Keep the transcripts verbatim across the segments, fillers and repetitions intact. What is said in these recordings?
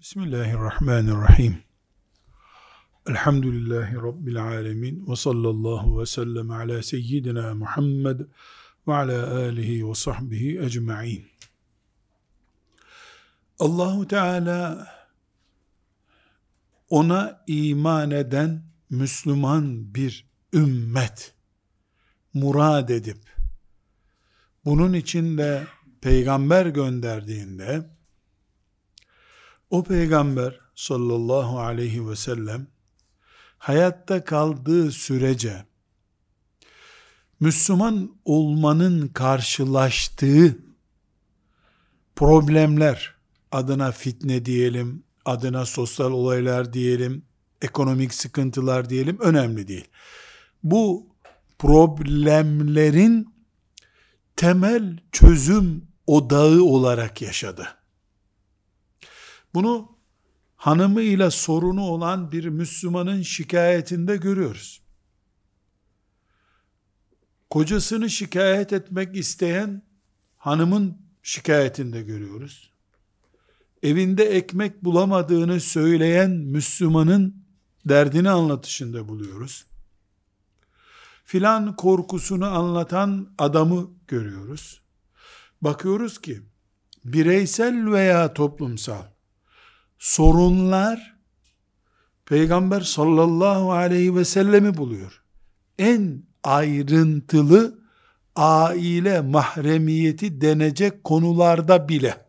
Bismillahirrahmanirrahim. Elhamdülillahi Rabbil alemin ve sallallahu ve sellem ala seyyidina Muhammed ve ala alihi ve sahbihi ecma'in. Allah-u Teala ona iman eden Müslüman bir ümmet murad edip bunun için de peygamber gönderdiğinde o peygamber sallallahu aleyhi ve sellem hayatta kaldığı sürece Müslüman olmanın karşılaştığı problemler, adına fitne diyelim, adına sosyal olaylar diyelim, ekonomik sıkıntılar diyelim, önemli değil. Bu problemlerin temel çözüm odağı olarak yaşadı. Bunu hanımıyla sorunu olan bir Müslümanın şikayetinde görüyoruz. Kocasını şikayet etmek isteyen hanımın şikayetinde görüyoruz. Evinde ekmek bulamadığını söyleyen Müslümanın derdini anlatışında buluyoruz. Filan korkusunu anlatan adamı görüyoruz. Bakıyoruz ki bireysel veya toplumsal sorunlar Peygamber sallallahu aleyhi ve sellemi buluyor. En ayrıntılı aile mahremiyeti denecek konularda bile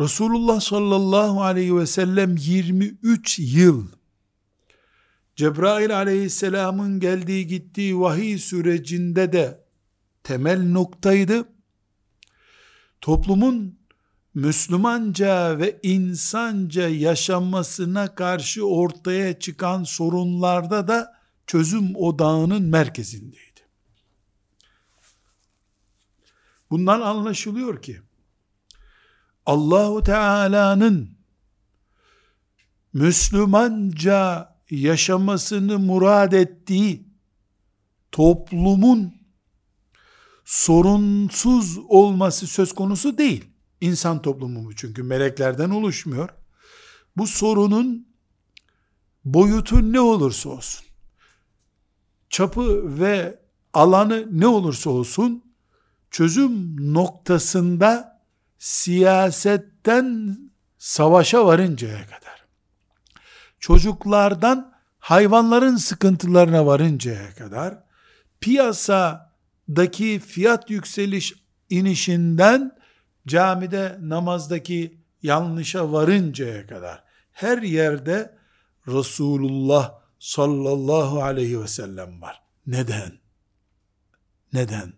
Resulullah sallallahu aleyhi ve sellem yirmi üç yıl Cebrail aleyhisselamın geldiği gittiği vahiy sürecinde de temel noktaydı. Toplumun Müslümanca ve insanca yaşamasına karşı ortaya çıkan sorunlarda da çözüm odağının merkezindeydi. Bundan anlaşılıyor ki Allah-u Teala'nın Müslümanca yaşamasını murad ettiği toplumun sorunsuz olması söz konusu değil. İnsan toplumu çünkü meleklerden oluşmuyor. Bu sorunun boyutu ne olursa olsun, çapı ve alanı ne olursa olsun, çözüm noktasında siyasetten savaşa varıncaya kadar, çocuklardan hayvanların sıkıntılarına varıncaya kadar, piyasadaki fiyat yükseliş inişinden camide namazdaki yanlışa varıncaya kadar her yerde Resulullah sallallahu aleyhi ve sellem var. Neden? Neden?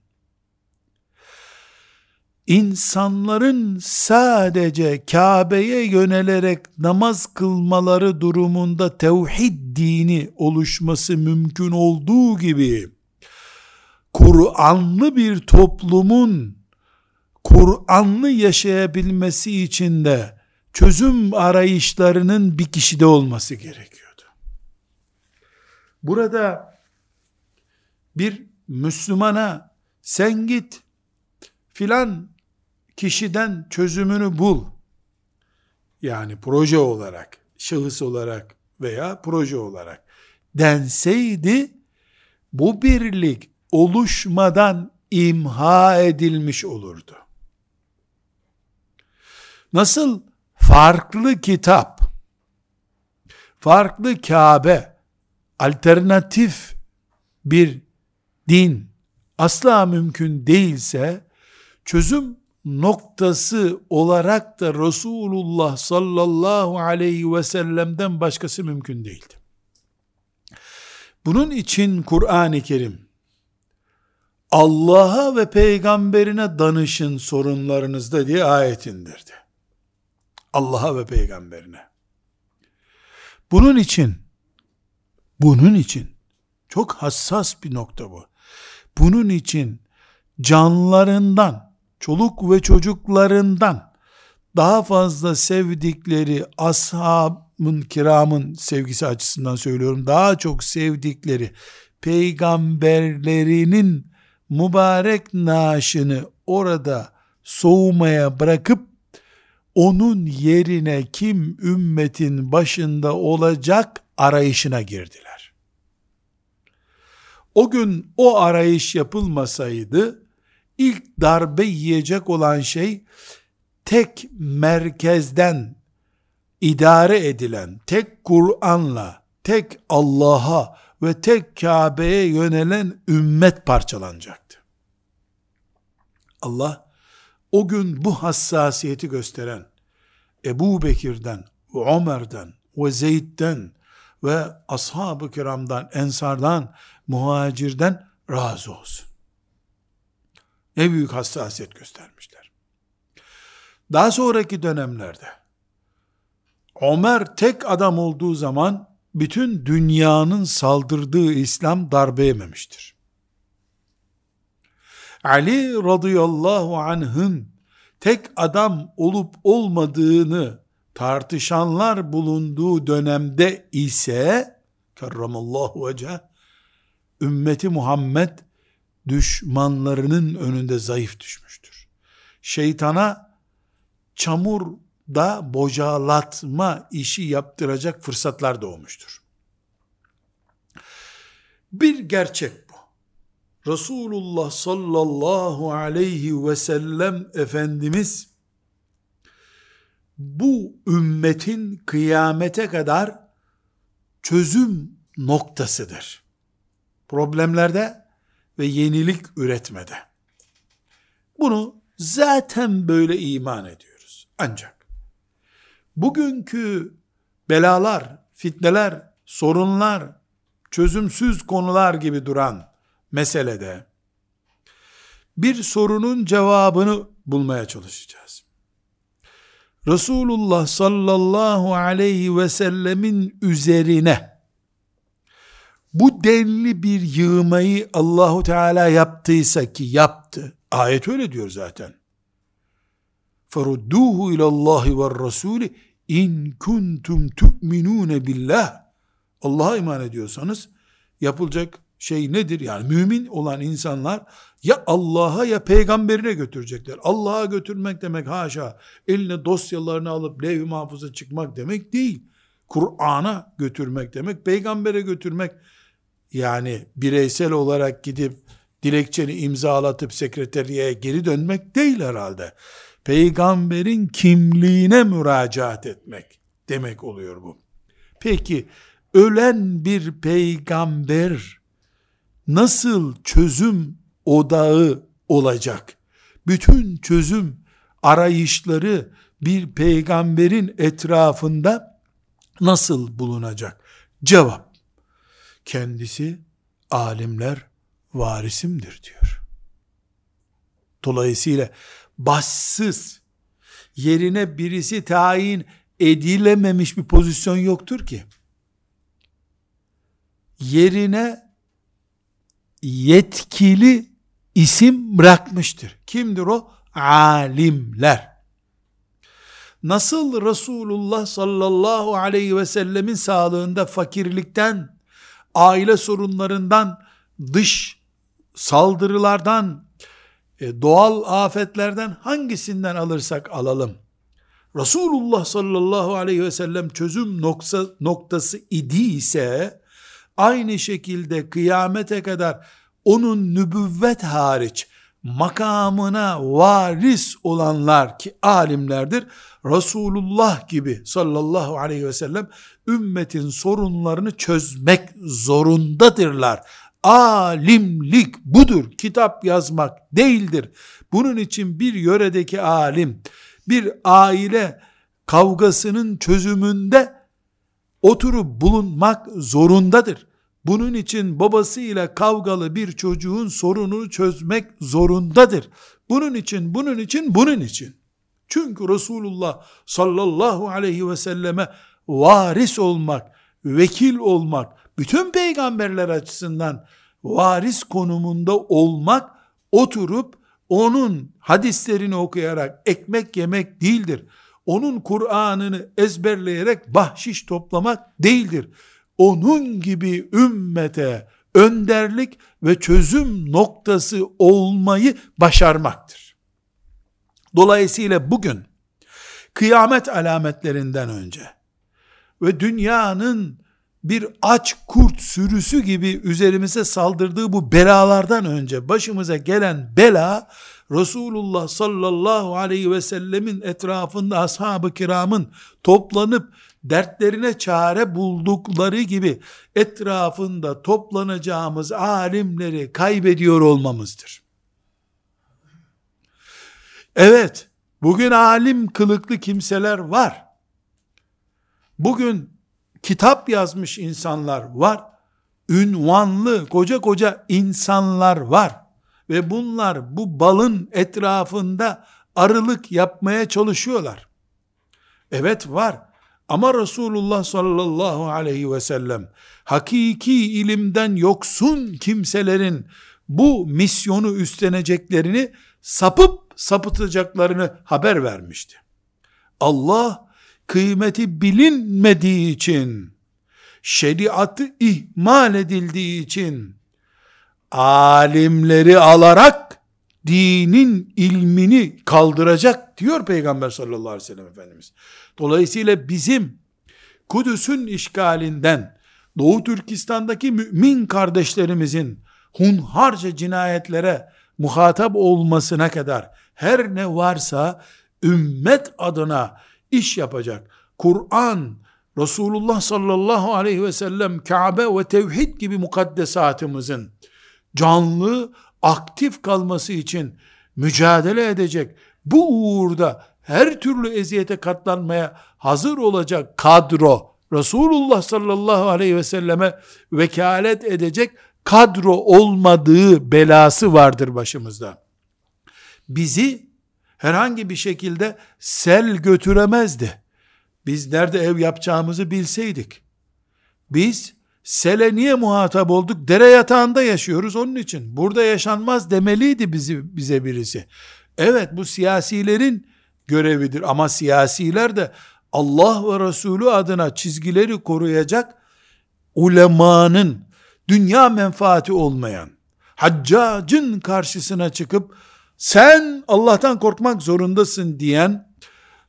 İnsanların sadece Kabe'ye yönelerek namaz kılmaları durumunda tevhid dini oluşması mümkün olduğu gibi Kur'anlı bir toplumun Kur'an'ı yaşayabilmesi için de çözüm arayışlarının bir kişide olması gerekiyordu. Burada bir Müslümana sen git filan kişiden çözümünü bul, yani proje olarak, şahıs olarak veya proje olarak denseydi bu birlik oluşmadan imha edilmiş olurdu. Nasıl farklı kitap, farklı Kabe, alternatif bir din asla mümkün değilse, çözüm noktası olarak da Resulullah sallallahu aleyhi ve sellem'den başkası mümkün değildi. Bunun için Kur'an-ı Kerim, Allah'a ve peygamberine danışın sorunlarınızda diye ayet indirdi. Allah'a ve peygamberine. Bunun için, bunun için, çok hassas bir nokta bu. Bunun için canlarından, çoluk ve çocuklarından daha fazla sevdikleri ashab-ı kiramın sevgisi açısından söylüyorum, daha çok sevdikleri peygamberlerinin mübarek naaşını orada soğumaya bırakıp onun yerine kim ümmetin başında olacak arayışına girdiler. O gün o arayış yapılmasaydı, ilk darbe yiyecek olan şey, tek merkezden idare edilen, tek Kur'an'la, tek Allah'a ve tek Kabe'ye yönelen ümmet parçalanacaktı. Allah, o gün bu hassasiyeti gösteren Ebu Bekir'den, Ömer'den ve Zeyd'den ve Ashab-ı Kiram'dan, Ensar'dan, Muhacir'den razı olsun. Ne büyük hassasiyet göstermişler. Daha sonraki dönemlerde Ömer tek adam olduğu zaman bütün dünyanın saldırdığı İslam darbe yememiştir. Ali radıyallahu anh'ın tek adam olup olmadığını tartışanlar bulunduğu dönemde ise kerramallahu veceh, ümmeti Muhammed düşmanlarının önünde zayıf düşmüştür. Şeytana çamurda bocalatma işi yaptıracak fırsatlar doğmuştur. Bir gerçek bu. Resulullah sallallahu aleyhi ve sellem Efendimiz bu ümmetin kıyamete kadar çözüm noktasıdır. Problemlerde ve yenilik üretmede. Bunu zaten böyle iman ediyoruz. Ancak bugünkü belalar, fitneler, sorunlar, çözümsüz konular gibi duran meselede bir sorunun cevabını bulmaya çalışacağız. Resulullah sallallahu aleyhi ve sellemin üzerine bu denli bir yığmayı Allahu Teala yaptıysa ki yaptı. Ayet öyle diyor zaten. فَرُدُّوهُ اِلَى اللّٰهِ وَالرَّسُولِ اِنْ كُنْتُمْ تُؤْمِنُونَ بِاللّٰهِ Allah'a iman ediyorsanız yapılacak şey nedir? Yani mümin olan insanlar ya Allah'a ya peygamberine götürecekler. Allah'a götürmek demek haşa, eline dosyalarını alıp levh-i mahfuza çıkmak demek değil. Kur'an'a götürmek demek, peygambere götürmek. Yani bireysel olarak gidip dilekçeni imzalatıp sekreteriyeye geri dönmek değil herhalde. Peygamberin kimliğine müracaat etmek demek oluyor bu. Peki ölen bir peygamber nasıl çözüm odağı olacak? Bütün çözüm arayışları bir peygamberin etrafında nasıl bulunacak? Cevap: kendisi alimler varisimdir diyor. Dolayısıyla başsız, yerine birisi tayin edilememiş bir pozisyon yoktur ki. Yerine yetkili isim bırakmıştır. Kimdir o? Alimler. Nasıl Resulullah sallallahu aleyhi ve sellemin sağlığında fakirlikten, aile sorunlarından, dış saldırılardan, doğal afetlerden hangisinden alırsak alalım, Resulullah sallallahu aleyhi ve sellem çözüm noktası idiyse, aynı şekilde kıyamete kadar onun nübüvvet hariç makamına varis olanlar ki alimlerdir, Resulullah gibi sallallahu aleyhi ve sellem ümmetin sorunlarını çözmek zorundadırlar. Alimlik budur. Kitap yazmak değildir. Bunun için bir yöredeki alim, bir aile kavgasının çözümünde oturup bulunmak zorundadır. Bunun için babasıyla kavgalı bir çocuğun sorununu çözmek zorundadır. Bunun için, bunun için, bunun için. Çünkü Resulullah sallallahu aleyhi ve selleme varis olmak, vekil olmak, bütün peygamberler açısından varis konumunda olmak, oturup onun hadislerini okuyarak ekmek yemek değildir. Onun Kur'an'ını ezberleyerek bahşiş toplamak değildir. Onun gibi ümmete önderlik ve çözüm noktası olmayı başarmaktır. Dolayısıyla bugün kıyamet alametlerinden önce ve dünyanın bir aç kurt sürüsü gibi üzerimize saldırdığı bu belalardan önce başımıza gelen bela, Resulullah sallallahu aleyhi ve sellemin etrafında ashab-ı kiramın toplanıp dertlerine çare buldukları gibi etrafında toplanacağımız alimleri kaybediyor olmamızdır. Evet, bugün alim kılıklı kimseler var. Bugün kitap yazmış insanlar var. Ünvanlı koca koca insanlar var. Ve bunlar bu balın etrafında arılık yapmaya çalışıyorlar. Evet var. Ama Resulullah sallallahu aleyhi ve sellem hakiki ilimden yoksun kimselerin bu misyonu üstleneceklerini, sapıp sapıtacaklarını haber vermişti. Allah kıymeti bilinmediği için, şeriatı ihmal edildiği için alimleri alarak dinin ilmini kaldıracak diyor Peygamber sallallahu aleyhi ve sellem Efendimiz. Dolayısıyla bizim Kudüs'ün işgalinden, Doğu Türkistan'daki mümin kardeşlerimizin hunharca cinayetlere muhatap olmasına kadar her ne varsa ümmet adına iş yapacak, Kur'an, Resulullah sallallahu aleyhi ve sellem, Kabe ve tevhid gibi mukaddesatımızın canlı, aktif kalması için mücadele edecek, bu uğurda her türlü eziyete katlanmaya hazır olacak kadro, Resulullah sallallahu aleyhi ve selleme vekalet edecek kadro olmadığı belası vardır başımızda. Bizi herhangi bir şekilde sel götüremezdi. Biz nerede ev yapacağımızı bilseydik. Biz sele niye muhatap olduk? Dere yatağında yaşıyoruz onun için. Burada yaşanmaz demeliydi bizi, bize birisi. Evet, bu siyasilerin görevidir ama siyasiler de Allah ve Resulü adına çizgileri koruyacak, ulemanın, dünya menfaati olmayan haccacın karşısına çıkıp sen Allah'tan korkmak zorundasın diyen,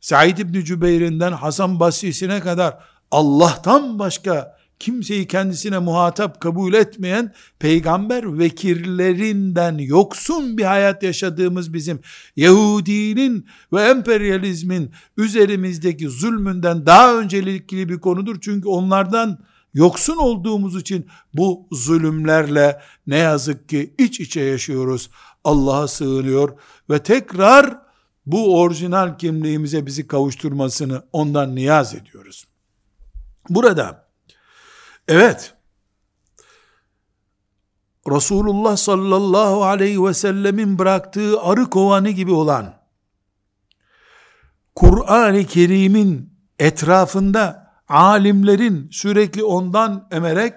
Said İbni Cübeyr'inden Hasan Basri'sine kadar Allah'tan başka kimseyi kendisine muhatap kabul etmeyen peygamber vekillerinden yoksun bir hayat yaşadığımız bizim Yahudinin ve emperyalizmin üzerimizdeki zulmünden daha öncelikli bir konudur. Çünkü onlardan yoksun olduğumuz için bu zulümlerle ne yazık ki iç içe yaşıyoruz. Allah'a sığınıyor ve tekrar bu orijinal kimliğimize bizi kavuşturmasını ondan niyaz ediyoruz. Burada, evet, Resulullah sallallahu aleyhi ve sellemin bıraktığı arı kovanı gibi olan, Kur'an-ı Kerim'in etrafında alimlerin sürekli ondan emerek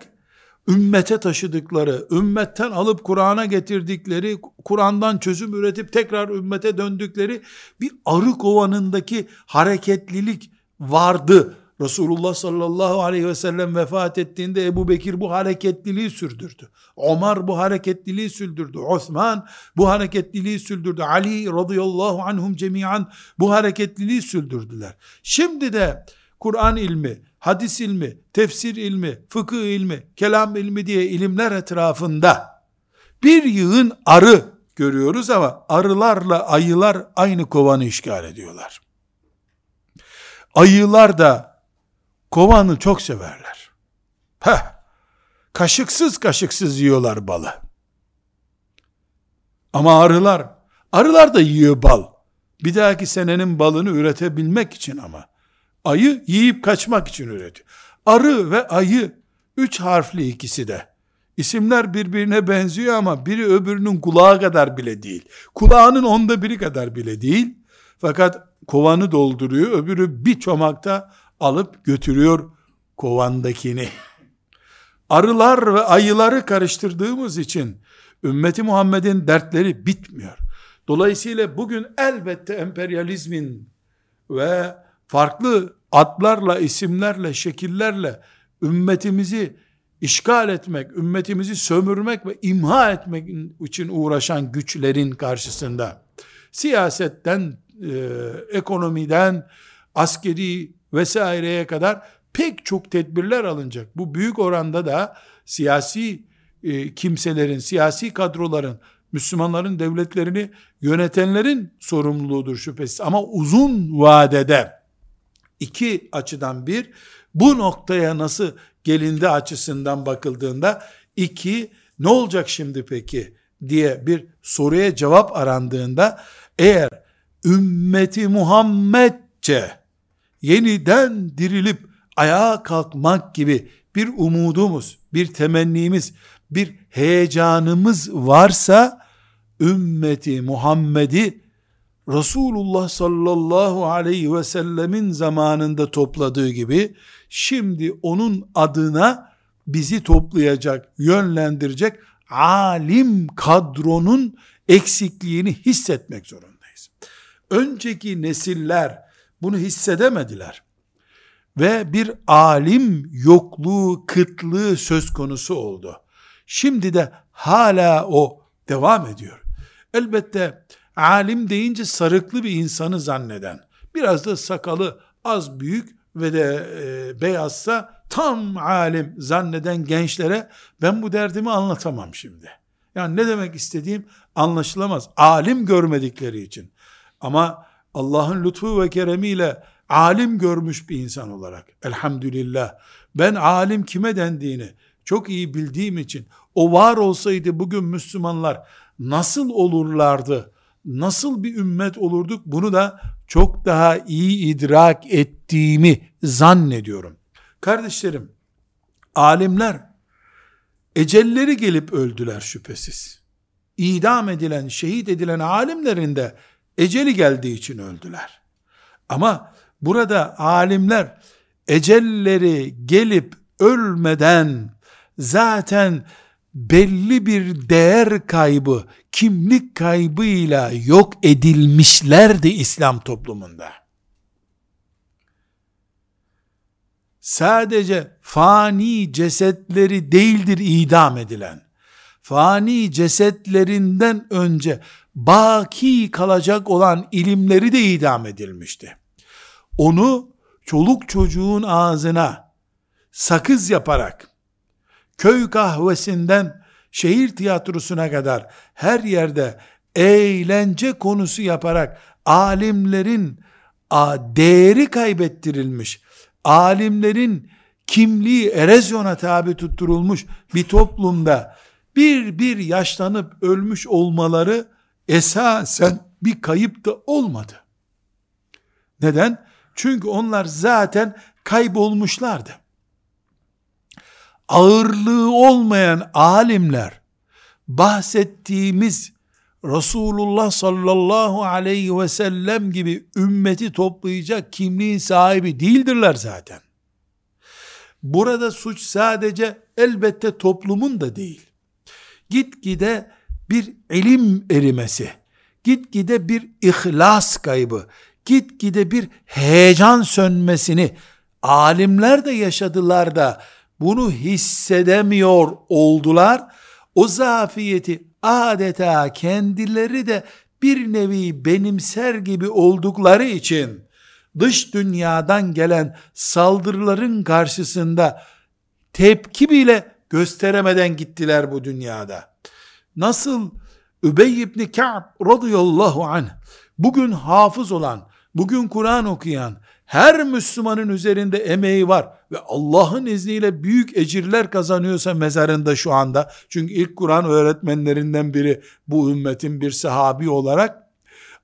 ümmete taşıdıkları, ümmetten alıp Kur'an'a getirdikleri, Kur'an'dan çözüm üretip tekrar ümmete döndükleri bir arı kovanındaki hareketlilik vardı. Resulullah sallallahu aleyhi ve sellem vefat ettiğinde Ebu Bekir bu hareketliliği sürdürdü. Ömer bu hareketliliği sürdürdü. Osman bu hareketliliği sürdürdü. Ali radıyallahu anhum cemiyan bu hareketliliği sürdürdüler. Şimdi de Kur'an ilmi, hadis ilmi, tefsir ilmi, fıkıh ilmi, kelam ilmi diye ilimler etrafında bir yığın arı görüyoruz ama arılarla ayılar aynı kovanı işgal ediyorlar. Ayılar da kovanı çok severler. Heh, kaşıksız kaşıksız yiyorlar balı. Ama arılar, arılar da yiyor bal. Bir dahaki senenin balını üretebilmek için ama. Ayı yiyip kaçmak için üretiyor. Arı ve ayı üç harfli ikisi de. İsimler birbirine benziyor ama biri öbürünün kulağı kadar bile değil. Kulağının onda biri kadar bile değil. Fakat kovanı dolduruyor. Öbürü bir çomakta alıp götürüyor kovandakini. Arılar ve ayıları karıştırdığımız için ümmeti Muhammed'in dertleri bitmiyor. Dolayısıyla bugün elbette emperyalizmin ve farklı adlarla, isimlerle, şekillerle ümmetimizi işgal etmek, ümmetimizi sömürmek ve imha etmek için uğraşan güçlerin karşısında, siyasetten, e, ekonomiden, askeri vesaireye kadar pek çok tedbirler alınacak. Bu büyük oranda da siyasi e, kimselerin, siyasi kadroların, Müslümanların devletlerini yönetenlerin sorumluluğudur şüphesiz. Ama uzun vadede iki açıdan, bir, bu noktaya nasıl gelindi açısından bakıldığında, iki, ne olacak şimdi peki diye bir soruya cevap arandığında, eğer ümmeti Muhammedce yeniden dirilip ayağa kalkmak gibi bir umudumuz, bir temennimiz, bir heyecanımız varsa, ümmeti Muhammed'i Resulullah sallallahu aleyhi ve sellemin zamanında topladığı gibi, şimdi onun adına bizi toplayacak, yönlendirecek alim kadronun eksikliğini hissetmek zorundayız. Önceki nesiller bunu hissedemediler ve bir alim yokluğu, kıtlığı söz konusu oldu. Şimdi de hala o devam ediyor. Elbette alim deyince sarıklı bir insanı zanneden, biraz da sakalı az büyük ve de e, beyazsa tam alim zanneden gençlere ben bu derdimi anlatamam şimdi. Yani ne demek istediğim anlaşılamaz, alim görmedikleri için. Ama Allah'ın lütfu ve keremiyle alim görmüş bir insan olarak, elhamdülillah, ben alim kime dendiğini çok iyi bildiğim için, o var olsaydı bugün Müslümanlar nasıl olurlardı, nasıl bir ümmet olurduk, bunu da çok daha iyi idrak ettiğimi zannediyorum. Kardeşlerim, alimler ecelleri gelip öldüler şüphesiz. İdam edilen, şehit edilen alimlerin de eceli geldiği için öldüler. Ama burada alimler ecelleri gelip ölmeden zaten belli bir değer kaybı, kimlik kaybıyla yok edilmişlerdi İslam toplumunda. Sadece fani cesetleri değildir idam edilen. Fani cesetlerinden önce baki kalacak olan ilimleri de idam edilmişti. Onu çoluk çocuğun ağzına sakız yaparak, köy kahvesinden şehir tiyatrosuna kadar her yerde eğlence konusu yaparak alimlerin değeri kaybettirilmiş, alimlerin kimliği erozyona tabi tutturulmuş bir toplumda bir bir yaşlanıp ölmüş olmaları esasen bir kayıp da olmadı. Neden? Çünkü onlar zaten kaybolmuşlardı. Ağırlığı olmayan alimler, bahsettiğimiz Resulullah sallallahu aleyhi ve sellem gibi ümmeti toplayacak kimliğin sahibi değildirler zaten. Burada suç sadece elbette toplumun da değil. Gitgide bir ilim erimesi, gitgide bir ihlas kaybı, gitgide bir heyecan sönmesini alimler de yaşadılar da bunu hissedemiyor oldular. O zafiyeti adeta kendileri de bir nevi benimser gibi oldukları için dış dünyadan gelen saldırıların karşısında tepki bile gösteremeden gittiler bu dünyada. Nasıl Übey ibn-i Ka'b radıyallahu anh, bugün hafız olan, bugün Kur'an okuyan, her Müslümanın üzerinde emeği var ve Allah'ın izniyle büyük ecirler kazanıyorsa mezarında şu anda, çünkü ilk Kur'an öğretmenlerinden biri bu ümmetin bir sahabi olarak,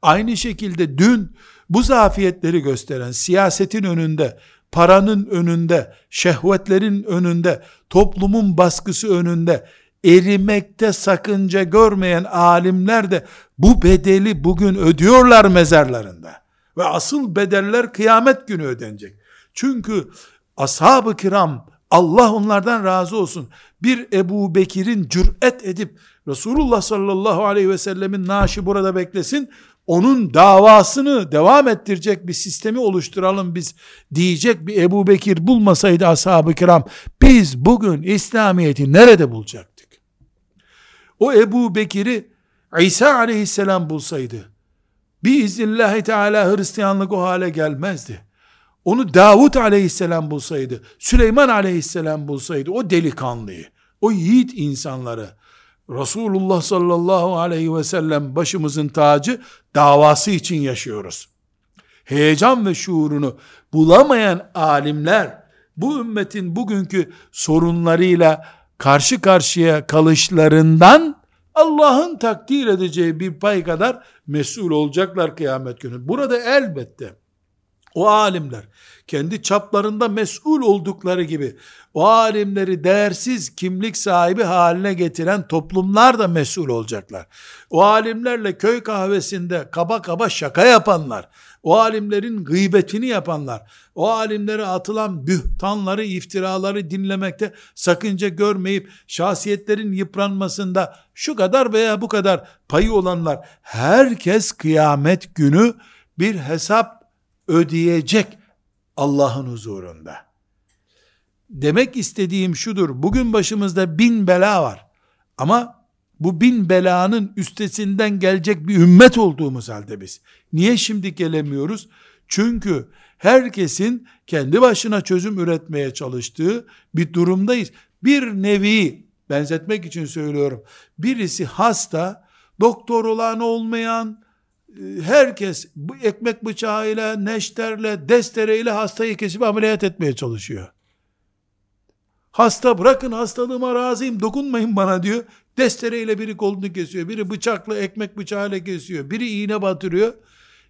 aynı şekilde dün bu zafiyetleri gösteren, siyasetin önünde, paranın önünde, şehvetlerin önünde, toplumun baskısı önünde erimekte sakınca görmeyen alimler de bu bedeli bugün ödüyorlar mezarlarında. Ve asıl bedeller kıyamet günü ödenecek. Çünkü ashab-ı kiram, Allah onlardan razı olsun, bir Ebu Bekir'in cüret edip Resulullah sallallahu aleyhi ve sellemin naaşı burada beklesin, onun davasını devam ettirecek bir sistemi oluşturalım biz diyecek bir Ebu Bekir bulmasaydı ashab-ı kiram, biz bugün İslamiyet'i nerede bulacaktık? O Ebu Bekir'i İsa aleyhisselam bulsaydı, biiznillahü teala Hristiyanlık o hale gelmezdi. onu Davud aleyhisselam bulsaydı, Süleyman aleyhisselam bulsaydı, o delikanlıyı, o yiğit insanları, Resulullah sallallahu aleyhi ve sellem başımızın tacı, davası için yaşıyoruz. Heyecan ve şuurunu bulamayan alimler, bu ümmetin bugünkü sorunlarıyla karşı karşıya kalışlarından, Allah'ın takdir edeceği bir pay kadar mesul olacaklar kıyamet günü. Burada elbette o alimler kendi çaplarında mesul oldukları gibi o alimleri değersiz kimlik sahibi haline getiren toplumlar da mesul olacaklar. O alimlerle köy kahvesinde kaba kaba şaka yapanlar, o alimlerin gıybetini yapanlar, o alimlere atılan bühtanları, iftiraları dinlemekte sakınca görmeyip şahsiyetlerin yıpranmasında şu kadar veya bu kadar payı olanlar, herkes kıyamet günü bir hesap ödeyecek Allah'ın huzurunda. Demek istediğim şudur: bugün başımızda bin bela var ama bu bin belanın üstesinden gelecek bir ümmet olduğumuz halde biz niye şimdi gelemiyoruz? Çünkü herkesin kendi başına çözüm üretmeye çalıştığı bir durumdayız. Bir nevi, benzetmek için söylüyorum, birisi hasta, doktor olan olmayan, herkes bu ekmek bıçağıyla, neşterle, destereyle hastayı kesip ameliyat etmeye çalışıyor. Hasta, bırakın hastalığıma razıyım, dokunmayın bana diyor. Destereyle biri kolunu kesiyor, biri bıçakla, ekmek bıçağıyla kesiyor, biri iğne batırıyor.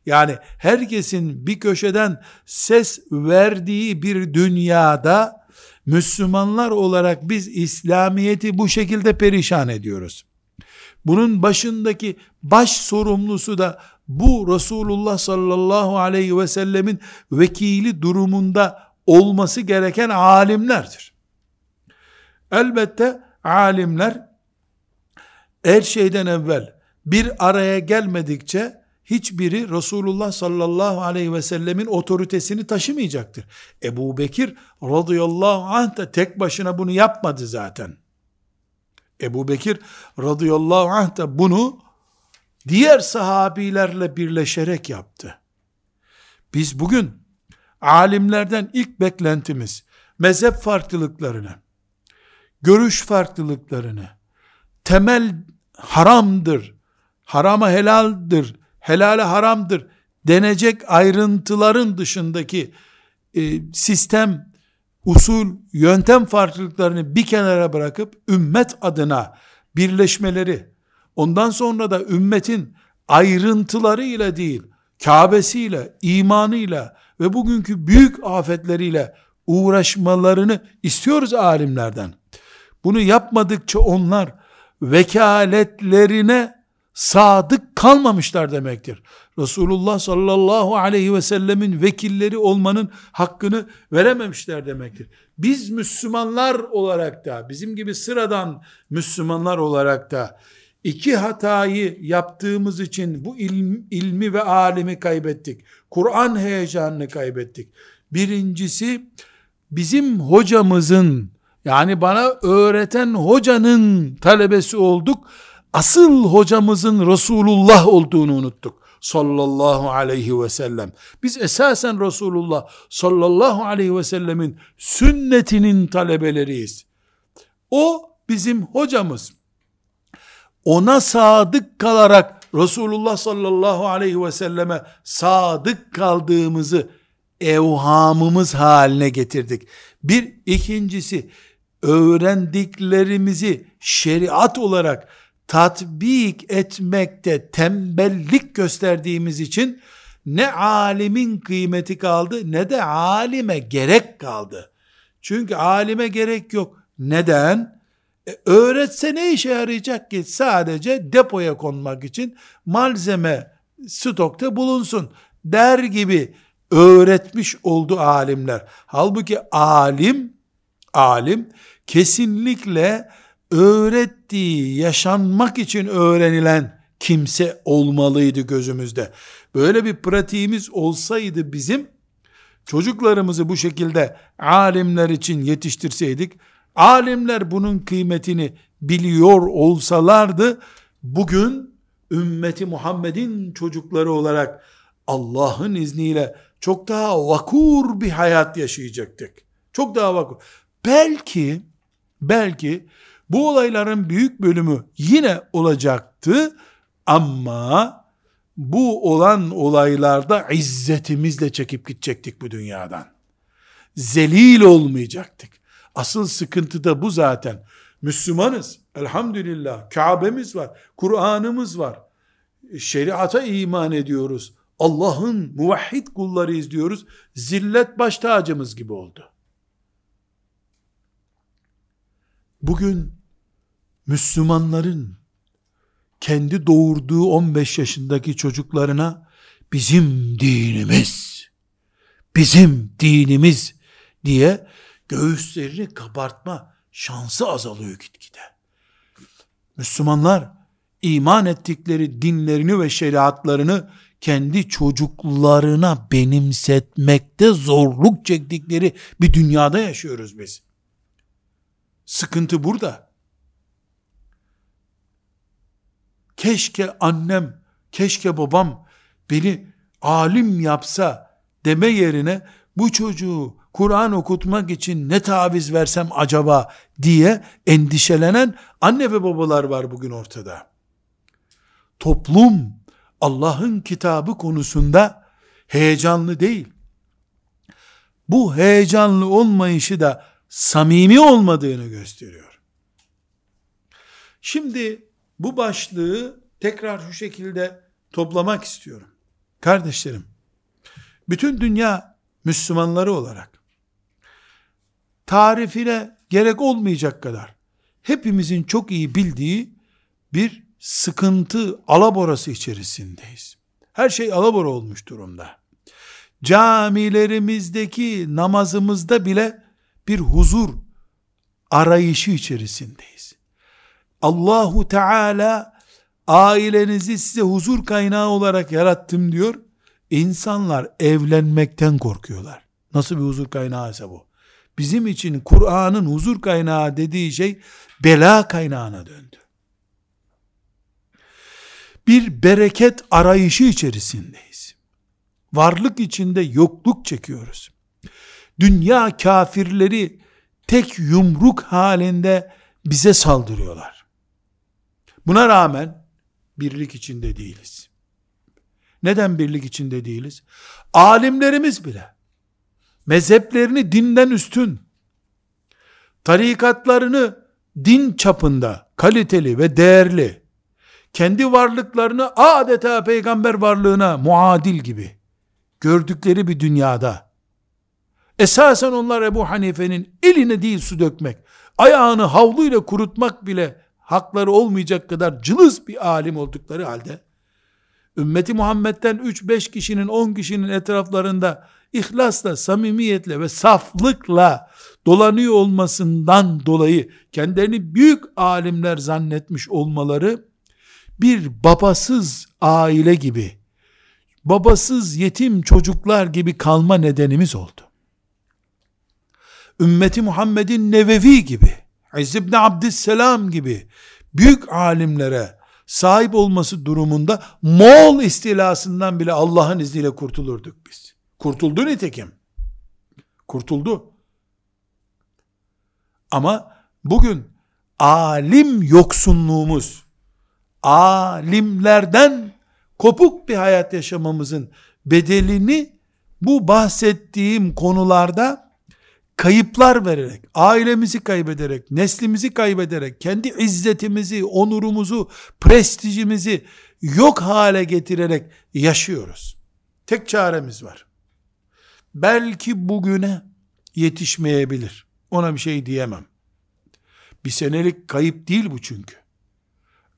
Yani herkesin bir köşeden ses verdiği bir dünyada Müslümanlar olarak biz İslamiyet'i bu şekilde perişan ediyoruz. Bunun başındaki baş sorumlusu da bu Resulullah sallallahu aleyhi ve sellemin vekili durumunda olması gereken alimlerdir. Elbette alimler her şeyden evvel bir araya gelmedikçe hiçbiri Resulullah sallallahu aleyhi ve sellemin otoritesini taşımayacaktır. Ebu Bekir radıyallahu anh da tek başına bunu yapmadı zaten. Ebu Bekir radıyallahu anh da bunu diğer sahabilerle birleşerek yaptı. Biz bugün alimlerden ilk beklentimiz mezhep farklılıklarını, görüş farklılıklarını, temel haramdır, harama helaldir, helale haramdır denecek ayrıntıların dışındaki e, sistem, usul, yöntem farklılıklarını bir kenara bırakıp ümmet adına birleşmeleri, ondan sonra da ümmetin ayrıntılarıyla değil, Kâbesiyle, imanıyla ve bugünkü büyük afetleriyle uğraşmalarını istiyoruz alimlerden. Bunu yapmadıkça onlar vekaletlerine sadık kalmamışlar demektir. Resulullah sallallahu aleyhi ve sellemin vekilleri olmanın hakkını verememişler demektir. Biz Müslümanlar olarak da, bizim gibi sıradan Müslümanlar olarak da iki hatayı yaptığımız için bu ilmi, ilmi ve alimi kaybettik. Kur'an heyecanını kaybettik. Birincisi, bizim hocamızın, yani bana öğreten hocanın talebesi olduk. Asıl hocamızın Resulullah olduğunu unuttuk. Sallallahu aleyhi ve sellem. Biz esasen Resulullah sallallahu aleyhi ve sellemin sünnetinin talebeleriyiz. O bizim hocamız. Ona sadık kalarak Resulullah sallallahu aleyhi ve selleme sadık kaldığımızı evhamımız haline getirdik. Bir ikincisi, öğrendiklerimizi şeriat olarak tatbik etmekte tembellik gösterdiğimiz için ne alimin kıymeti kaldı ne de alime gerek kaldı. Çünkü alime gerek yok. Neden? E, öğretse ne işe yarayacak ki? Sadece depoya konmak için malzeme stokta bulunsun der gibi öğretmiş oldu alimler. Halbuki alim, alim kesinlikle öğrettiği yaşanmak için öğrenilen kimse olmalıydı gözümüzde. Böyle bir pratiğimiz olsaydı bizim, çocuklarımızı bu şekilde alimler için yetiştirseydik, alimler bunun kıymetini biliyor olsalardı, bugün ümmeti Muhammed'in çocukları olarak Allah'ın izniyle çok daha vakur bir hayat yaşayacaktık. Çok daha vakur. Belki, belki bu olayların büyük bölümü yine olacaktı ama bu olan olaylarda izzetimizle çekip gidecektik bu dünyadan. Zelil olmayacaktık. Asıl sıkıntı da bu zaten. Müslümanız, elhamdülillah. Kabe'miz var, Kur'an'ımız var. Şeriata iman ediyoruz. Allah'ın muvahhid kullarıyız diyoruz. Zillet baş tacımız gibi oldu. Bugün Müslümanların kendi doğurduğu on beş yaşındaki çocuklarına bizim dinimiz, bizim dinimiz diye göğüslerini kabartma şansı azalıyor gitgide. Müslümanlar iman ettikleri dinlerini ve şeriatlarını kendi çocuklarına benimsetmekte zorluk çektikleri bir dünyada yaşıyoruz biz. Sıkıntı burada. Keşke annem, keşke babam beni alim yapsa deme yerine bu çocuğu Kur'an okutmak için ne taviz versem acaba diye endişelenen anne ve babalar var bugün ortada. Toplum Allah'ın kitabı konusunda heyecanlı değil. Bu heyecanlı olmayışı da samimi olmadığını gösteriyor. Şimdi bu başlığı tekrar şu şekilde toplamak istiyorum. Kardeşlerim, bütün dünya Müslümanları olarak tarifine gerek olmayacak kadar hepimizin çok iyi bildiği bir sıkıntı alaborası içerisindeyiz. Her şey alabora olmuş durumda. Camilerimizdeki namazımızda bile bir huzur arayışı içerisindeyiz. Allahu Teala ailenizi size huzur kaynağı olarak yarattım diyor. İnsanlar evlenmekten korkuyorlar. Nasıl bir huzur kaynağıysa bu. Bizim için Kur'an'ın huzur kaynağı dediği şey bela kaynağına döndü. Bir bereket arayışı içerisindeyiz. Varlık içinde yokluk çekiyoruz. Dünya kafirleri tek yumruk halinde bize saldırıyorlar. Buna rağmen birlik içinde değiliz. Neden birlik içinde değiliz? Alimlerimiz bile mezheplerini dinden üstün, tarikatlarını din çapında kaliteli ve değerli, kendi varlıklarını adeta peygamber varlığına muadil gibi gördükleri bir dünyada, esasen onlar Ebu Hanife'nin eline değil su dökmek, ayağını havluyla kurutmak bile hakları olmayacak kadar cılız bir alim oldukları halde, ümmeti Muhammed'den üç beş kişinin, on kişinin etraflarında ihlasla, samimiyetle ve saflıkla dolanıyor olmasından dolayı kendilerini büyük alimler zannetmiş olmaları, bir babasız aile gibi, babasız yetim çocuklar gibi kalma nedenimiz oldu. Ümmeti Muhammed'in Nevevi gibi, İzz-i İbni Abdüsselam gibi büyük alimlere sahip olması durumunda Moğol istilasından bile Allah'ın izniyle kurtulurduk biz. Kurtuldu nitekim. Kurtuldu. Ama bugün alim yoksunluğumuz, alimlerden kopuk bir hayat yaşamamızın bedelini bu bahsettiğim konularda kayıplar vererek, ailemizi kaybederek, neslimizi kaybederek, kendi izzetimizi, onurumuzu, prestijimizi yok hale getirerek yaşıyoruz. Tek çaremiz var. Belki bugüne yetişmeyebilir. Ona bir şey diyemem. Bir senelik kayıp değil bu çünkü.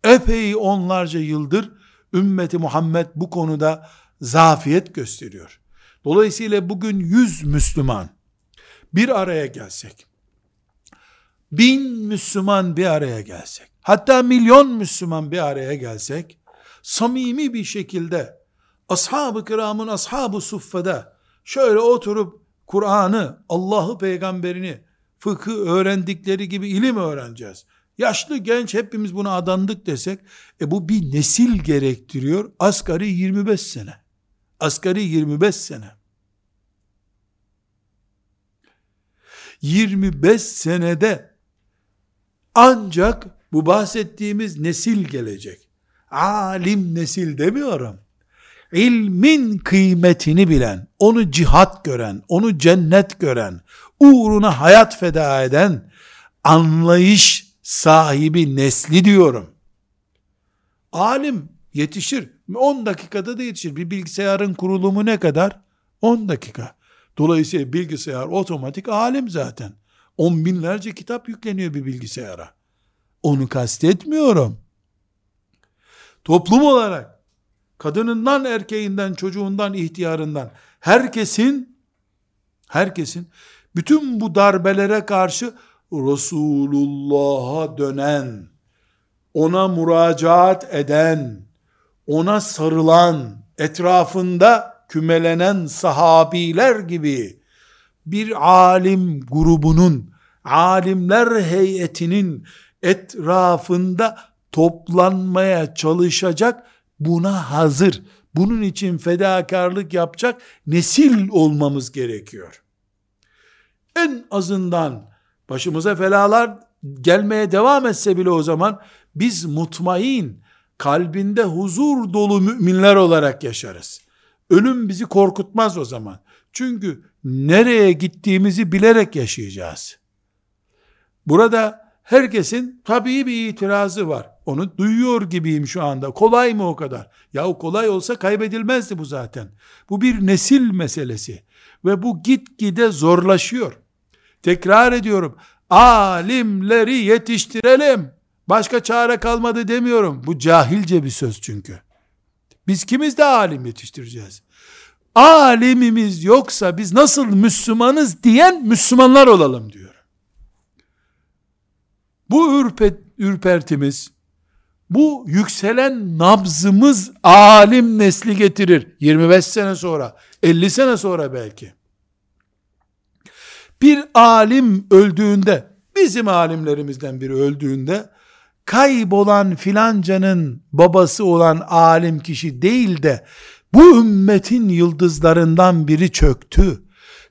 Epey onlarca yıldır ümmeti Muhammed bu konuda zafiyet gösteriyor. Dolayısıyla bugün yüz Müslüman bir araya gelsek, bin Müslüman bir araya gelsek, hatta milyon Müslüman bir araya gelsek, samimi bir şekilde Ashab-ı Kiram'ın Ashab-ı Suffe'de şöyle oturup Kur'an'ı, Allah'ı, peygamberini, fıkhı öğrendikleri gibi ilim öğreneceğiz. Yaşlı genç hepimiz buna adandık desek, e bu bir nesil gerektiriyor. Asgari yirmi beş sene. Asgari yirmi beş sene. yirmi beş senede ancak bu bahsettiğimiz nesil gelecek. Alim nesil demiyorum. İlmin kıymetini bilen, onu cihat gören, onu cennet gören, uğruna hayat feda eden, anlayış sahibi nesli diyorum. Alim yetişir. on dakikada da yetişir. Bir bilgisayarın kurulumu ne kadar? on dakika. Dolayısıyla bilgisayar otomatik alim zaten. On binlerce kitap yükleniyor bir bilgisayara. Onu kastetmiyorum. Toplum olarak, kadınından, erkeğinden, çocuğundan, ihtiyarından, herkesin, herkesin, bütün bu darbelere karşı Resulullah'a dönen, ona müracaat eden, ona sarılan, etrafında kümelenen sahabiler gibi bir alim grubunun, alimler heyetinin etrafında toplanmaya çalışacak, buna hazır, bunun için fedakarlık yapacak nesil olmamız gerekiyor. En azından başımıza belalar gelmeye devam etse bile o zaman biz mutmain, kalbinde huzur dolu müminler olarak yaşarız. Ölüm bizi korkutmaz o zaman. Çünkü nereye gittiğimizi bilerek yaşayacağız. Burada herkesin tabii bir itirazı var. Onu duyuyor gibiyim şu anda. Kolay mı o kadar? Yahu kolay olsa kaybedilmezdi bu zaten. Bu bir nesil meselesi. Ve bu gitgide zorlaşıyor. Tekrar ediyorum. Alimleri yetiştirelim. Başka çare kalmadı demiyorum. Bu cahilce bir söz çünkü. Biz kimiz de alim yetiştireceğiz? Alimimiz yoksa biz nasıl Müslümanız diyen Müslümanlar olalım diyor. Bu ürpe, ürpertimiz, bu yükselen nabzımız alim nesli getirir. yirmi beş sene sonra, elli sene sonra belki. Bir alim öldüğünde, bizim alimlerimizden biri öldüğünde, kaybolan filancanın babası olan alim kişi değil de, bu ümmetin yıldızlarından biri çöktü,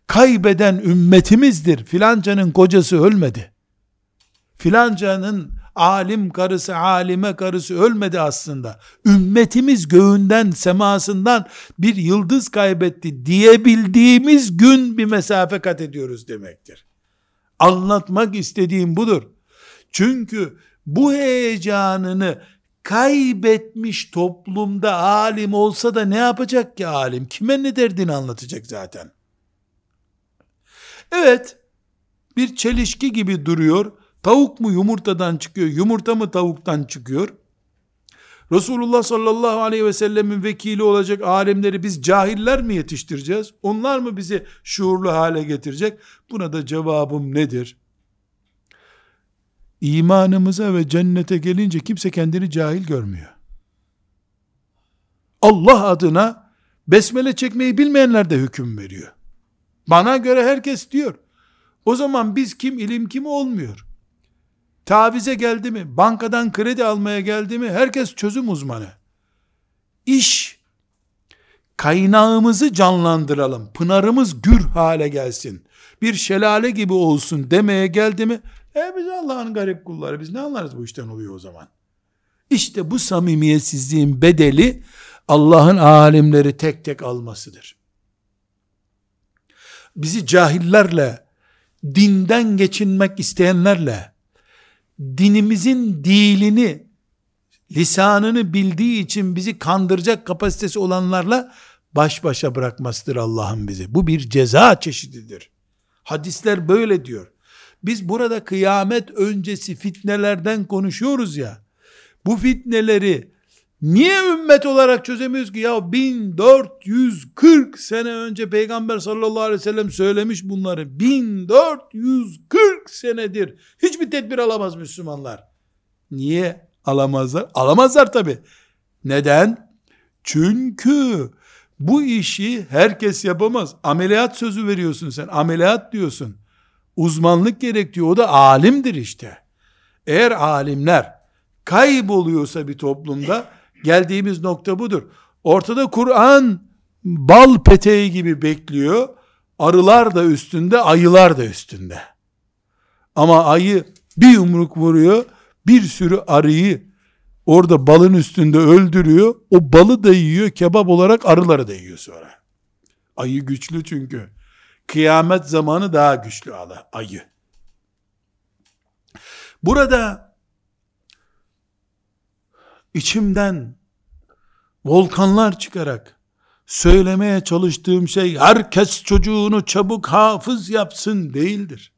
kaybeden ümmetimizdir, filancanın kocası ölmedi, filancanın alim karısı, alime karısı ölmedi aslında, ümmetimiz göğünden, semasından bir yıldız kaybetti diyebildiğimiz gün bir mesafe kat ediyoruz demektir. Anlatmak istediğim budur. Çünkü bu heyecanını kaybetmiş toplumda alim olsa da ne yapacak ki alim? Kime ne derdini anlatacak zaten? Evet, bir çelişki gibi duruyor. Tavuk mu yumurtadan çıkıyor, yumurta mı tavuktan çıkıyor? Resulullah sallallahu aleyhi ve sellemin vekili olacak alimleri biz cahiller mi yetiştireceğiz? Onlar mı bizi şuurlu hale getirecek? Buna da cevabım nedir? İmanımıza ve cennete gelince kimse kendini cahil görmüyor. Allah adına besmele çekmeyi bilmeyenler de hüküm veriyor. Bana göre herkes diyor. O zaman biz kim ilim kim olmuyor. Tavize geldi mi, bankadan kredi almaya geldi mi, herkes çözüm uzmanı. İş, kaynağımızı canlandıralım, pınarımız gür hale gelsin, bir şelale gibi olsun demeye geldi mi, e biz Allah'ın garip kulları, biz ne anlarız bu işten oluyor o zaman. İşte bu samimiyetsizliğin bedeli, Allah'ın alimleri tek tek almasıdır. Bizi cahillerle, dinden geçinmek isteyenlerle, dinimizin dilini, lisanını bildiği için bizi kandıracak kapasitesi olanlarla baş başa bırakmasıdır Allah'ın bizi. Bu bir ceza çeşididir. Hadisler böyle diyor. Biz burada kıyamet öncesi fitnelerden konuşuyoruz ya, bu fitneleri niye ümmet olarak çözemiyoruz ki? Ya bin dört yüz kırk sene önce Peygamber sallallahu aleyhi ve sellem söylemiş bunları. bin dört yüz kırk senedir hiçbir tedbir alamaz Müslümanlar. Niye alamazlar? Alamazlar tabii. Neden? Çünkü bu işi herkes yapamaz. Ameliyat sözü veriyorsun sen. Ameliyat diyorsun. Uzmanlık gerek diyor. O da alimdir işte. Eğer alimler kayboluyorsa bir toplumda, geldiğimiz nokta budur. Ortada Kur'an bal peteği gibi bekliyor. Arılar da üstünde, ayılar da üstünde. Ama ayı bir yumruk vuruyor, bir sürü arıyı orada balın üstünde öldürüyor. O balı da yiyor, kebap olarak arıları da yiyor sonra. Ayı güçlü çünkü. Kıyamet zamanı daha güçlü ayı. Burada içimden volkanlar çıkarak söylemeye çalıştığım şey herkes çocuğunu çabuk hafız yapsın değildir.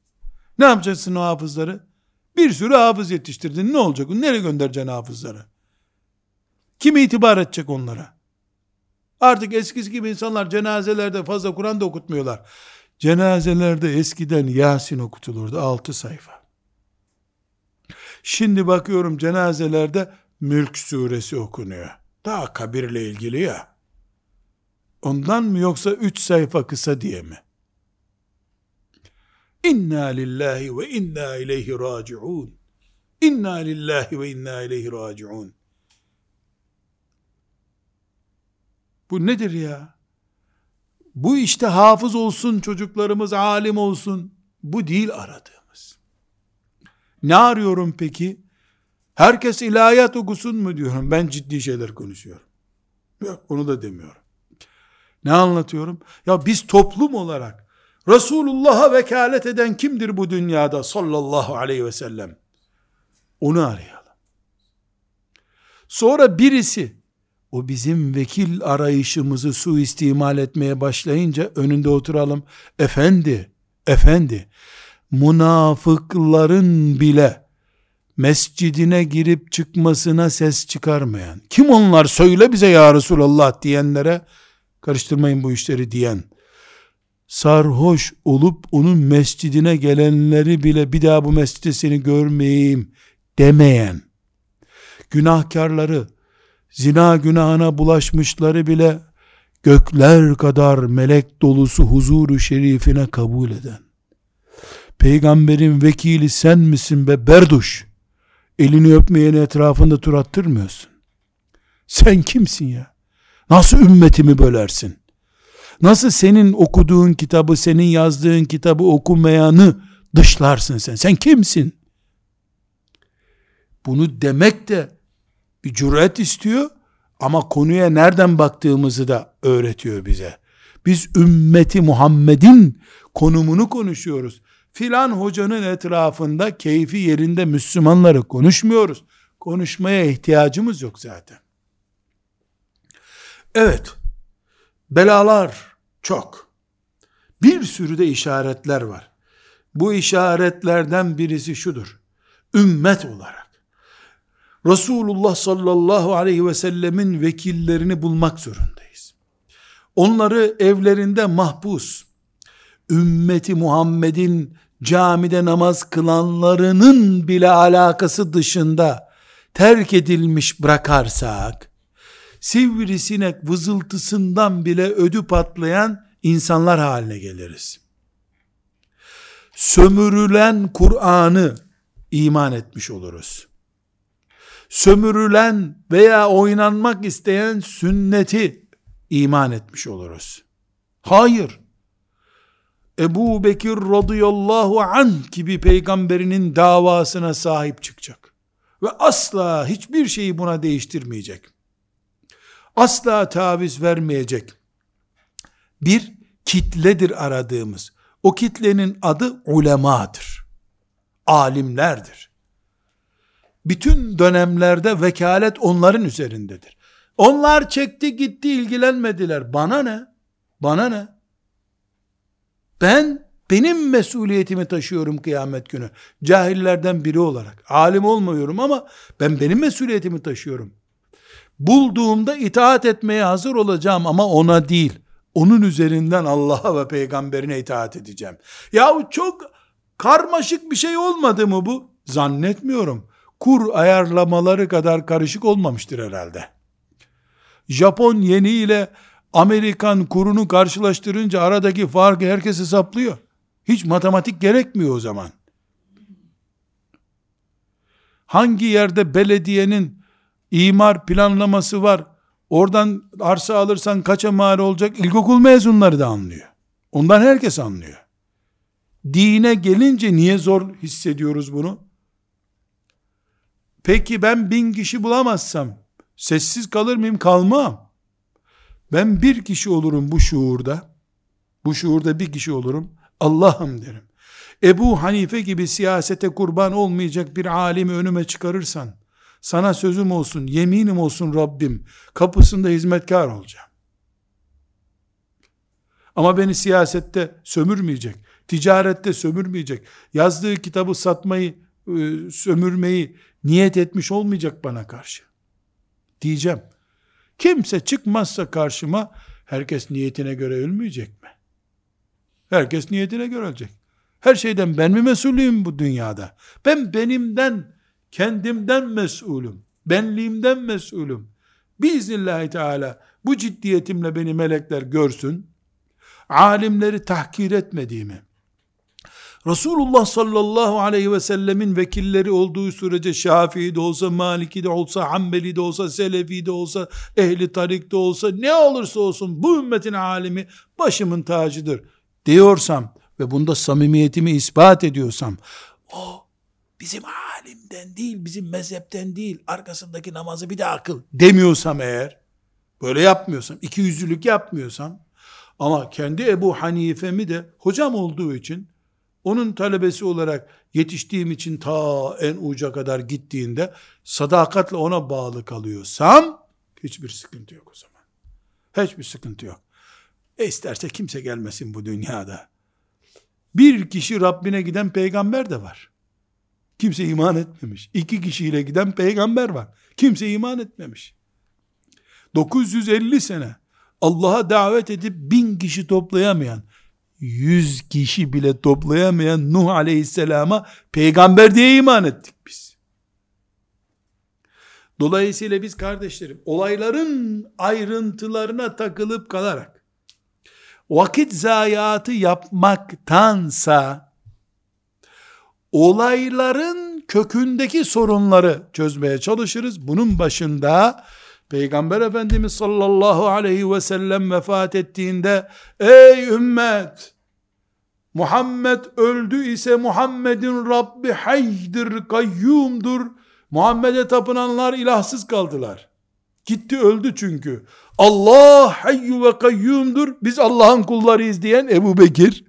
Ne yapacaksın o hafızları? Bir sürü hafız yetiştirdin. Ne olacak? Nereye göndereceksin hafızları? Kim itibar edecek onlara? Artık eskisi gibi insanlar cenazelerde fazla Kur'an da okutmuyorlar. Cenazelerde eskiden Yasin okutulurdu. Altı sayfa. Şimdi bakıyorum cenazelerde Mülk suresi okunuyor. Daha kabirle ilgili ya. Ondan mı yoksa üç sayfa kısa diye mi? İnna lillahi ve inna ileyhi raciun. İnna lillahi ve inna ileyhi raciun. Bu nedir ya? Bu işte hafız olsun çocuklarımız, alim olsun. Bu değil aradığımız. Ne arıyorum peki? Herkes ilahiyat okusun mu diyorum. Ben ciddi şeyler konuşuyorum. Yok, onu da demiyorum. Ne anlatıyorum? Ya biz toplum olarak Resulullah'a vekalet eden kimdir bu dünyada? Sallallahu aleyhi ve sellem. Onu arayalım. Sonra birisi o bizim vekil arayışımızı suistimal etmeye başlayınca önünde oturalım. Efendi, efendi, münafıkların bile mescidine girip çıkmasına ses çıkarmayan, kim onlar söyle bize ya Resulallah diyenlere karıştırmayın bu işleri diyen, sarhoş olup onun mescidine gelenleri bile bir daha bu mescide seni görmeyeyim demeyen, günahkarları, zina günahına bulaşmışları bile gökler kadar melek dolusu huzuru şerifine kabul eden, peygamberin vekili sen misin be berduş, elini öpmeyeni etrafında tur attırmıyorsun, sen kimsin ya, nasıl ümmetimi bölersin, nasıl senin okuduğun kitabı, senin yazdığın kitabı okumayanı dışlarsın sen, sen kimsin? Bunu demek de bir cüret istiyor ama konuya nereden baktığımızı da öğretiyor bize. Biz ümmeti Muhammed'in konumunu konuşuyoruz. Filan hocanın etrafında keyfi yerinde Müslümanları konuşmuyoruz. Konuşmaya ihtiyacımız yok zaten. Evet, belalar çok. Bir sürü de işaretler var. Bu işaretlerden birisi şudur. Ümmet olarak Resulullah sallallahu aleyhi ve sellemin vekillerini bulmak zorundayız. Onları evlerinde mahpus, ümmeti Muhammed'in camide namaz kılanlarının bile alakası dışında terk edilmiş bırakarsak, sivrisinek vızıltısından bile ödü patlayan insanlar haline geliriz. Sömürülen Kur'an'ı iman etmiş oluruz. Sömürülen veya oynanmak isteyen sünneti iman etmiş oluruz. Hayır. Ebu Bekir radıyallahu anh gibi peygamberinin davasına sahip çıkacak. Ve asla hiçbir şeyi buna değiştirmeyecek. Asla taviz vermeyecek. Bir kitledir aradığımız. O kitlenin adı ulemadır. Alimlerdir. Bütün dönemlerde vekalet onların üzerindedir. Onlar çekti gitti ilgilenmediler. Bana ne? Bana ne? Ben benim mesuliyetimi taşıyorum kıyamet günü. Cahillerden biri olarak. Alim olmuyorum ama ben benim mesuliyetimi taşıyorum. Bulduğumda itaat etmeye hazır olacağım ama ona değil. Onun üzerinden Allah'a ve peygamberine itaat edeceğim. Yahu çok karmaşık bir şey olmadı mı bu? Zannetmiyorum. Kur ayarlamaları kadar karışık olmamıştır herhalde. Japon yeni ile Amerikan kurunu karşılaştırınca aradaki farkı herkes hesaplıyor. Hiç matematik gerekmiyor o zaman. Hangi yerde belediyenin imar planlaması var, Oradan arsa alırsan kaça mal olacak? İlkokul mezunları da anlıyor. Ondan herkes anlıyor. Dine gelince niye zor hissediyoruz bunu? Peki ben bin kişi bulamazsam sessiz kalır mıyım? Kalmam. Ben bir kişi olurum bu şuurda. Bu şuurda bir kişi olurum. Allah'ım derim. Ebu Hanife gibi siyasete kurban olmayacak bir alimi önüme çıkarırsan, sana sözüm olsun, yeminim olsun Rabbim, kapısında hizmetkar olacağım. Ama beni siyasette sömürmeyecek, ticarette sömürmeyecek, yazdığı kitabı satmayı, sömürmeyi niyet etmiş olmayacak bana karşı. Diyeceğim. Kimse çıkmazsa karşıma, herkes niyetine göre ölmeyecek mi? Herkes niyetine göre ölecek. Her şeyden ben mi mesulüyüm bu dünyada? Ben benimden, kendimden mesulüm. Benliğimden mesulüm. Biiznillahü teala bu ciddiyetimle beni melekler görsün. Alimleri tahkir etmediğimi, Resulullah sallallahu aleyhi ve sellemin vekilleri olduğu sürece Şafii de olsa, Maliki de olsa, Hanbeli de olsa, Selefi de olsa, Ehli Tarik de olsa, ne olursa olsun bu ümmetin alimi başımın tacıdır diyorsam ve bunda samimiyetimi ispat ediyorsam, o bizim alimden değil, bizim mezhepten değil, arkasındaki namazı bir de akıl demiyorsam eğer, böyle yapmıyorsam, iki yüzlülük yapmıyorsam, ama kendi Ebu Hanife'mi de hocam olduğu için, onun talebesi olarak yetiştiğim için ta en uca kadar gittiğinde sadakatle ona bağlı kalıyorsam hiçbir sıkıntı yok o zaman. Hiçbir sıkıntı yok. E isterse kimse gelmesin bu dünyada. Bir kişi Rabbine giden peygamber de var. Kimse iman etmemiş. İki kişiyle giden peygamber var. Kimse iman etmemiş. dokuz yüz elli sene Allah'a davet edip bin kişi toplayamayan, yüz kişi bile toplayamayan Nuh aleyhisselama peygamber diye iman ettik biz. Dolayısıyla biz kardeşlerim, olayların ayrıntılarına takılıp kalarak vakit zayiatı yapmaktansa olayların kökündeki sorunları çözmeye çalışırız. Bunun başında Peygamber Efendimiz sallallahu aleyhi ve sellem vefat ettiğinde, ey ümmet, Muhammed öldü ise Muhammed'in Rabbi haydır, kayyumdur, Muhammed'e tapınanlar ilahsız kaldılar. Gitti, öldü çünkü. Allah hayyu ve kayyumdur, biz Allah'ın kullarıyız diyen Ebu Bekir,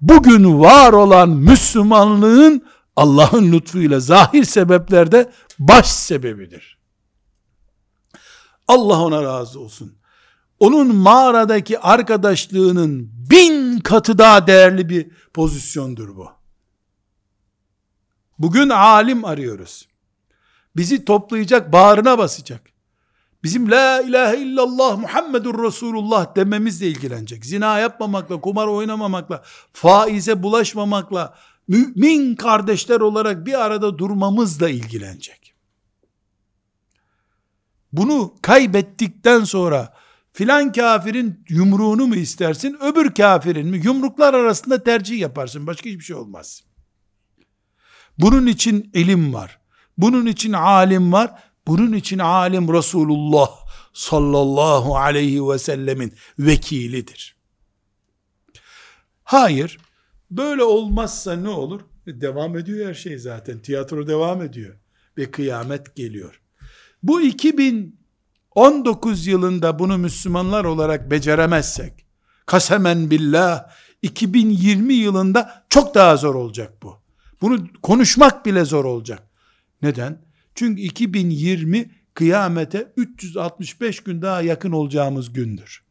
bugün var olan Müslümanlığın Allah'ın lütfuyla zahir sebeplerde baş sebebidir. Allah ona razı olsun. Onun mağaradaki arkadaşlığının bin katı daha değerli bir pozisyondur bu. Bugün alim arıyoruz. Bizi toplayacak, bağrına basacak. Bizim la ilahe illallah Muhammedur Resulullah dememizle ilgilenecek. Zina yapmamakla, kumar oynamamakla, faize bulaşmamakla, mümin kardeşler olarak bir arada durmamızla ilgilenecek. Bunu kaybettikten sonra filan kafirin yumruğunu mu istersin, öbür kafirin mi? Yumruklar arasında tercih yaparsın. Başka hiçbir şey olmaz. Bunun için ilim var. Bunun için alim var. Bunun için alim Resulullah sallallahu aleyhi ve sellemin vekilidir. Hayır, böyle olmazsa ne olur? Devam ediyor her şey zaten. Tiyatro devam ediyor. Ve kıyamet geliyor. Bu iki bin on dokuz yılında bunu Müslümanlar olarak beceremezsek, kasemen billah, iki bin yirmi yılında çok daha zor olacak bu. Bunu konuşmak bile zor olacak. Neden? Çünkü iki bin yirmi kıyamete üç yüz altmış beş gün daha yakın olacağımız gündür.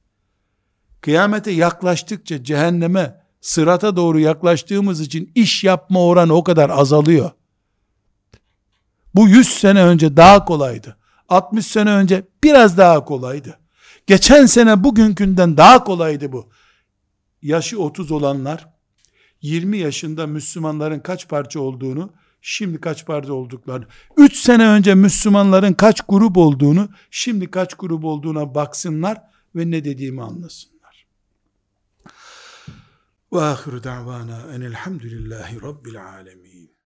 Kıyamete yaklaştıkça, cehenneme, sırata doğru yaklaştığımız için iş yapma oranı o kadar azalıyor. Bu yüz sene önce daha kolaydı. altmış sene önce biraz daha kolaydı. Geçen sene bugünkünden daha kolaydı bu. Yaşı otuz olanlar, yirmi yaşında Müslümanların kaç parça olduğunu, şimdi kaç parça olduklarını, üç sene önce Müslümanların kaç grup olduğunu, şimdi kaç grup olduğuna baksınlar ve ne dediğimi anlasınlar. Ve ahiru da'vana enelhamdülillahi rabbil alemin.